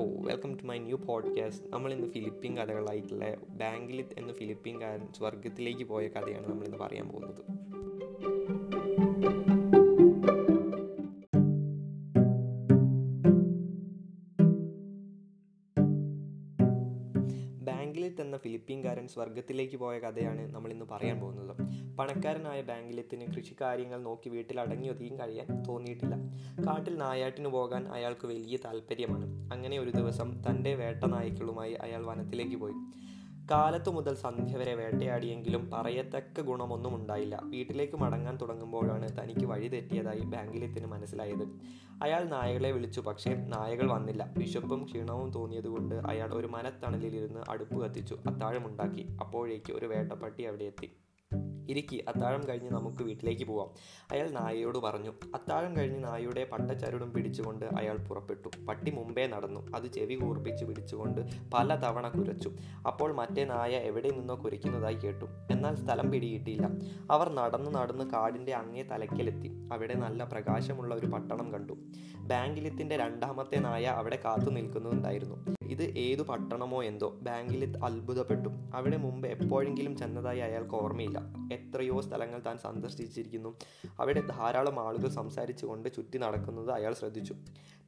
Hello, welcome to my new podcast. നമ്മളിന്ന് Philippine കഥകളായിട്ടുള്ള ബാങ്കിലിത്ത് എന്ന ഫിലിപ്പീൻകാരൻ സ്വർഗത്തിലേക്ക് പോയ കഥയാണ് നമ്മളിന്ന് പറയാൻ പോകുന്നത്. ബാങ്കിലിത്ത് എന്ന ഫിലിപ്പീൻകാരൻ സ്വർഗത്തിലേക്ക് പോയ കഥയാണ് നമ്മളിന്ന് പറയാൻ പോകുന്നത്. പണക്കാരനായ ബാങ്കിലിത്തിന് കൃഷിക്കാര്യങ്ങൾ നോക്കി വീട്ടിലടങ്ങിയൊതുങ്ങി കഴിയാൻ തോന്നിയിട്ടില്ല. കാട്ടിൽ നായാട്ടിന് പോകാൻ അയാൾക്ക് വലിയ താല്പര്യമാണ്. അങ്ങനെ ഒരു ദിവസം തൻ്റെ വേട്ട നായ്ക്കളുമായി അയാൾ വനത്തിലേക്ക് പോയി. കാലത്തു മുതൽ സന്ധ്യ വരെ വേട്ടയാടിയെങ്കിലും പറയത്തക്ക ഗുണമൊന്നും ഉണ്ടായില്ല. വീട്ടിലേക്ക് മടങ്ങാൻ തുടങ്ങുമ്പോഴാണ് തനിക്ക് വഴി തെറ്റിയതായി ബാങ്കിലിത്തിന് മനസ്സിലായത്. അയാൾ നായകളെ വിളിച്ചു, പക്ഷേ നായകൾ വന്നില്ല. വിശപ്പും ക്ഷീണവും തോന്നിയതുകൊണ്ട് അയാൾ ഒരു മരത്തണലിലിരുന്ന് അടുപ്പ് കത്തിച്ചു അത്താഴമുണ്ടാക്കി. അപ്പോഴേക്ക് ഒരു വേട്ടപ്പട്ടി അവിടെ എത്തി. "ഇരിക്കി, അത്താഴം കഴിഞ്ഞ് നമുക്ക് വീട്ടിലേക്ക് പോവാം," അയാൾ നായയോട് പറഞ്ഞു. അത്താഴം കഴിഞ്ഞ് നായയുടെ പട്ടച്ചരടും പിടിച്ചുകൊണ്ട് അയാൾ പുറപ്പെട്ടു. പട്ടി മുമ്പേ നടന്നു. അത് ചെവി കൂർപ്പിച്ച് പിടിച്ചുകൊണ്ട് പല തവണ കുരച്ചു. അപ്പോൾ മറ്റേ നായ എവിടെ നിന്നോ കുരയ്ക്കുന്നതായി കേട്ടു. എന്നാൽ സ്ഥലം പിടികിട്ടിയില്ല. അവർ നടന്ന് കാടിൻ്റെ അങ്ങേ തലയ്ക്കലെത്തി. അവിടെ നല്ല പ്രകാശമുള്ള ഒരു പട്ടണം കണ്ടു. ബാങ്കിലിത്തിൻ്റെ രണ്ടാമത്തെ നായ അവിടെ കാത്തു നിൽക്കുന്നുണ്ടായിരുന്നു. ഇത് ഏതു പട്ടണമോ എന്തോ. ബാങ്കിലിത്ത് അത്ഭുതപ്പെട്ടു. അവിടെ മുമ്പ് എപ്പോഴെങ്കിലും ചെന്നതായി അയാൾക്ക് ഓർമ്മയില്ല. എത്രയോ സ്ഥലങ്ങൾ താൻ സന്ദർശിച്ചിരിക്കുന്നു. അവിടെ ധാരാളം ആളുകൾ സംസാരിച്ചു കൊണ്ട് ചുറ്റി നടക്കുന്നത് അയാൾ ശ്രദ്ധിച്ചു.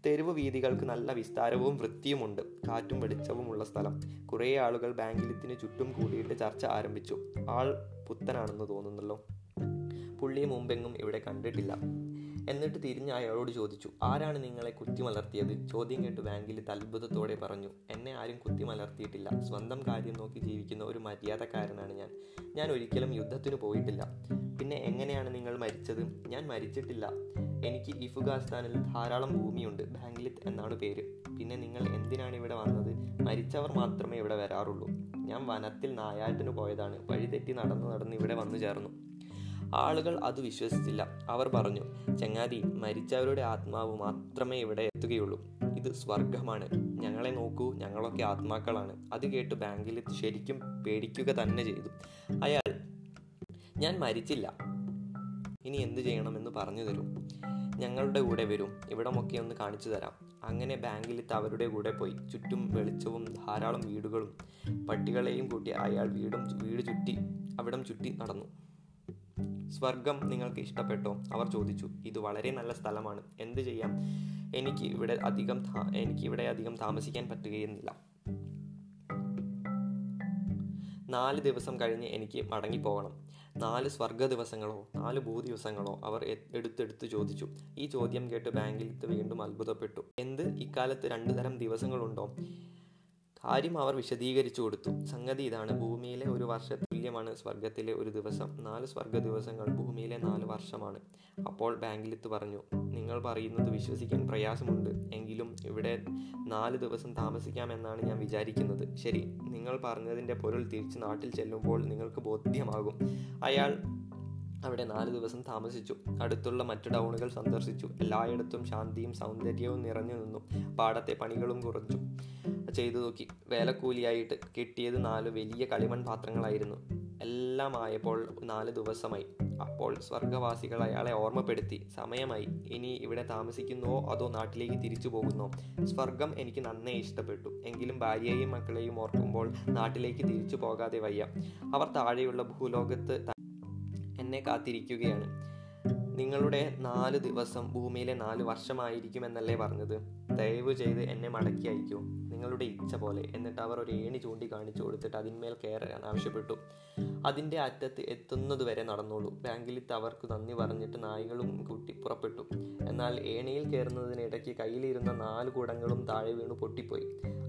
തെരുവ് വീഥികൾക്ക് നല്ല വിസ്താരവും വൃത്തിയുമുണ്ട്. കാറ്റും വെളിച്ചവുമുള്ള സ്ഥലം. കുറേ ആളുകൾ ബാങ്കിലിത്തിന് ചുറ്റും കൂടിയിട്ട് ചർച്ച ആരംഭിച്ചു. ആൾ പുത്തനാണെന്ന് തോന്നുന്നല്ലോ, പുള്ളിയെ മുമ്പെങ്ങും ഇവിടെ കണ്ടിട്ടില്ല. എന്നിട്ട് തിരിഞ്ഞ് അയാളോട് ചോദിച്ചു, "ആരാണ് നിങ്ങളെ കുത്തിമലർത്തിയത്?" ചോദ്യം കേട്ട് ബാങ്കിലിത്ത് അത്ഭുതത്തോടെ പറഞ്ഞു, "എന്നെ ആരും കുത്തിമലർത്തിയിട്ടില്ല. സ്വന്തം കാര്യം നോക്കി ജീവിക്കുന്ന ഒരു മര്യാദക്കാരനാണ് ഞാൻ ഒരിക്കലും യുദ്ധത്തിന് പോയിട്ടില്ല." "പിന്നെ എങ്ങനെയാണ് നിങ്ങൾ മരിച്ചത്?" "ഞാൻ മരിച്ചിട്ടില്ല. എനിക്ക് ഇഫുഗാനിസ്ഥാനിൽ ധാരാളം ഭൂമിയുണ്ട്. ബാങ്കിലിത്ത് എന്നാണ് പേര്." "പിന്നെ നിങ്ങൾ എന്തിനാണ് ഇവിടെ വന്നത്?" "മരിച്ചവർ മാത്രമേ ഇവിടെ വരാറുള്ളൂ. ഞാൻ വനത്തിൽ നായാട്ടിന് പോയതാണ്. വഴിതെറ്റി നടന്ന് ഇവിടെ വന്നു ചേർന്നു." ആളുകൾ അത് വിശ്വസിച്ചില്ല. അവർ പറഞ്ഞു, "ചങ്ങാതി, മരിച്ചവരുടെ ആത്മാവ് മാത്രമേ ഇവിടെ എത്തുകയുള്ളൂ. ഇത് സ്വർഗമാണ്. ഞങ്ങളെ നോക്കൂ, ഞങ്ങളൊക്കെ ആത്മാക്കളാണ്." അത് കേട്ട് ബാങ്കിലിത്ത് ശരിക്കും പേടിക്കുക തന്നെ ചെയ്തു. അയാൾ, "ഞാൻ മരിച്ചില്ല, ഇനി എന്ത് ചെയ്യണമെന്ന് പറഞ്ഞു തരും. ഞങ്ങളുടെ കൂടെ വരും. ഇവിടമൊക്കെ ഒന്ന് കാണിച്ചു തരാം." അങ്ങനെ ബാങ്കിലിത്ത് അവരുടെ കൂടെ പോയി. ചുറ്റും വെളിച്ചവും ധാരാളം വീടുകളും. പട്ടികളെയും കൂട്ടി അയാൾ വീട് ചുറ്റി നടന്നു. "സ്വർഗം നിങ്ങൾക്ക് ഇഷ്ടപ്പെട്ടോ?" അവർ ചോദിച്ചു. "ഇത് വളരെ നല്ല സ്ഥലമാണ്. എന്ത് ചെയ്യാം, എനിക്ക് ഇവിടെ അധികം താമസിക്കാൻ പറ്റുകയില്ല. 4 ദിവസം കഴിഞ്ഞ് എനിക്ക് മടങ്ങിപ്പോകണം." "4 സ്വർഗ ദിവസങ്ങളോ? 4 ഭൂദിവസങ്ങളോ?" അവർ എടുത്തെടുത്ത് ചോദിച്ചു. ഈ ചോദ്യം കേട്ട് ബാങ്കിലിത്ത് വീണ്ടും അത്ഭുതപ്പെട്ടു. "എന്ത്, ഇക്കാലത്ത് 2 തരം ദിവസങ്ങളുണ്ടോ?" കാര്യം അവർ വിശദീകരിച്ചു കൊടുത്തു. സംഗതി ഇതാണ്: ഭൂമിയിലെ ഒരു വർഷത്തുല്യമാണ് സ്വർഗത്തിലെ ഒരു ദിവസം. 4 സ്വർഗ ദിവസങ്ങൾ ഭൂമിയിലെ 4 വർഷമാണ്. അപ്പോൾ ബാങ്കിലിത്ത് പറഞ്ഞു, "നിങ്ങൾ പറയുന്നത് വിശ്വസിക്കാൻ പ്രയാസമുണ്ട്. എങ്കിലും ഇവിടെ 4 ദിവസം താമസിക്കാമെന്നാണ് ഞാൻ വിചാരിക്കുന്നത്." "ശരി, നിങ്ങൾ പറഞ്ഞതിൻ്റെ പൊരുൾ തിരിച്ച് നാട്ടിൽ ചെല്ലുമ്പോൾ നിങ്ങൾക്ക് ബോധ്യമാകും." അയാൾ അവിടെ 4 ദിവസം താമസിച്ചു. അടുത്തുള്ള മറ്റ് ടൗണുകൾ സന്ദർശിച്ചു. എല്ലായിടത്തും ശാന്തിയും സൗന്ദര്യവും നിറഞ്ഞു നിന്നു. പാടത്തെ പണികളും കുറച്ചു ചെയ്തു നോക്കി. വേലക്കൂലിയായിട്ട് കിട്ടിയത് 4 വലിയ കളിമൺ പാത്രങ്ങളായിരുന്നു. എല്ലാമായപ്പോൾ 4 ദിവസമായി. അപ്പോൾ സ്വർഗവാസികൾ അയാളെ ഓർമ്മപ്പെടുത്തി, "സമയമായി. ഇനി ഇവിടെ താമസിക്കുന്നുവോ അതോ നാട്ടിലേക്ക് തിരിച്ചു പോകുന്നോ? സ്വർഗം എനിക്ക് നന്നേ ഇഷ്ടപ്പെട്ടു. എങ്കിലും ഭാര്യയെയും മക്കളെയും ഓർക്കുമ്പോൾ നാട്ടിലേക്ക് തിരിച്ചു പോകാതെ വയ്യ. അവർ താഴെയുള്ള ഭൂലോകത്ത് എന്നെ കാത്തിരിക്കുകയാണ്." "നിങ്ങളുടെ 4 ദിവസം ഭൂമിയിലെ 4 വർഷമായിരിക്കുമെന്നല്ലേ പറഞ്ഞത്? ദയവ് ചെയ്ത് എന്നെ മടക്കി അയക്കൂ, നിങ്ങളുടെ ഇച്ഛ പോലെ." എന്നിട്ട് അവർ ഒരു ഏണി ചൂണ്ടിക്കാണിച്ചു കൊടുത്തിട്ട് അതിന്മേൽ കയറാൻ ആവശ്യപ്പെട്ടു. "അതിൻ്റെ അറ്റത്ത് എത്തുന്നതുവരെ നടന്നോളൂ." ബാങ്കിലിത്ത് അവർക്ക് നന്ദി പറഞ്ഞിട്ട് നായകളും കൂട്ടി പുറപ്പെട്ടു. എന്നാൽ ഏണിയിൽ കയറുന്നതിനിടയ്ക്ക് കയ്യിലിരുന്ന 4 കുടങ്ങളും താഴെ വീണു പൊട്ടിപ്പോയി.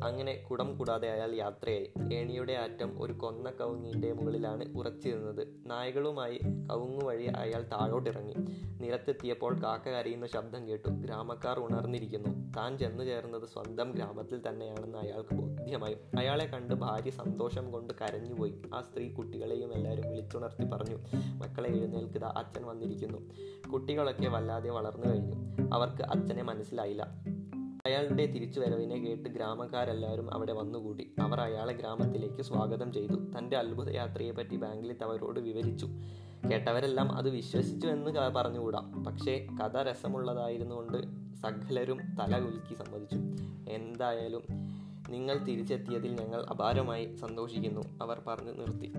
അങ്ങനെ കുടം കൂടാതെ അയാൾ യാത്രയായി. ഏണിയുടെ അറ്റം ഒരു കൊന്ന കവുങ്ങിൻ്റെ മുകളിലാണ് ഉറച്ചിരുന്നത്. നായകളുമായി കവുങ്ങു വഴി അയാൾ താഴോട്ടിറങ്ങി. നിരത്തെത്തിയപ്പോൾ കാക്ക കരയുന്ന ശബ്ദം കേട്ടു. ഗ്രാമക്കാർ ഉണർന്നിരിക്കുന്നു. താൻ ചെന്നു ചേർന്നത് സ്വന്തം ഗ്രാമത്തിൽ തന്നെയാണെന്ന് അയാൾക്ക് ബോധ്യമായി. അയാളെ കണ്ട് ഭാര്യ സന്തോഷം കൊണ്ട് കരഞ്ഞുപോയി. ആ സ്ത്രീ കുട്ടികളെയും എല്ലാവരും വിളിച്ചുണർത്തി പറഞ്ഞു, "മക്കളെ, എഴുന്നേൽക്കുക, അച്ഛൻ വന്നിരിക്കുന്നു." കുട്ടികളൊക്കെ വല്ലാതെ വളർന്നു കഴിഞ്ഞു. അവർക്ക് അച്ഛനെ മനസ്സിലായില്ല. അയാളുടെ തിരിച്ചുവരവിനെ കേട്ട് ഗ്രാമക്കാരെല്ലാവരും അവിടെ വന്നുകൂടി. അവർ അയാളെ ഗ്രാമത്തിലേക്ക് സ്വാഗതം ചെയ്തു. തൻ്റെ അത്ഭുത യാത്രയെപ്പറ്റി ബാങ്കിലിത്ത് അവരോട് വിവരിച്ചു. കേട്ടവരെല്ലാം അത് വിശ്വസിച്ചു എന്ന് പറഞ്ഞുകൂടാം. പക്ഷേ കഥ രസമുള്ളതായിരുന്നു കൊണ്ട് സകലരും തല കുലുക്കി സമ്മതിച്ചു. എന്തായാലും നിങ്ങൾ തിരിച്ചെത്തിയതിൽ ഞങ്ങൾ അപാരമായി സന്തോഷിക്കുന്നു, അവർ പറഞ്ഞു നിർത്തി.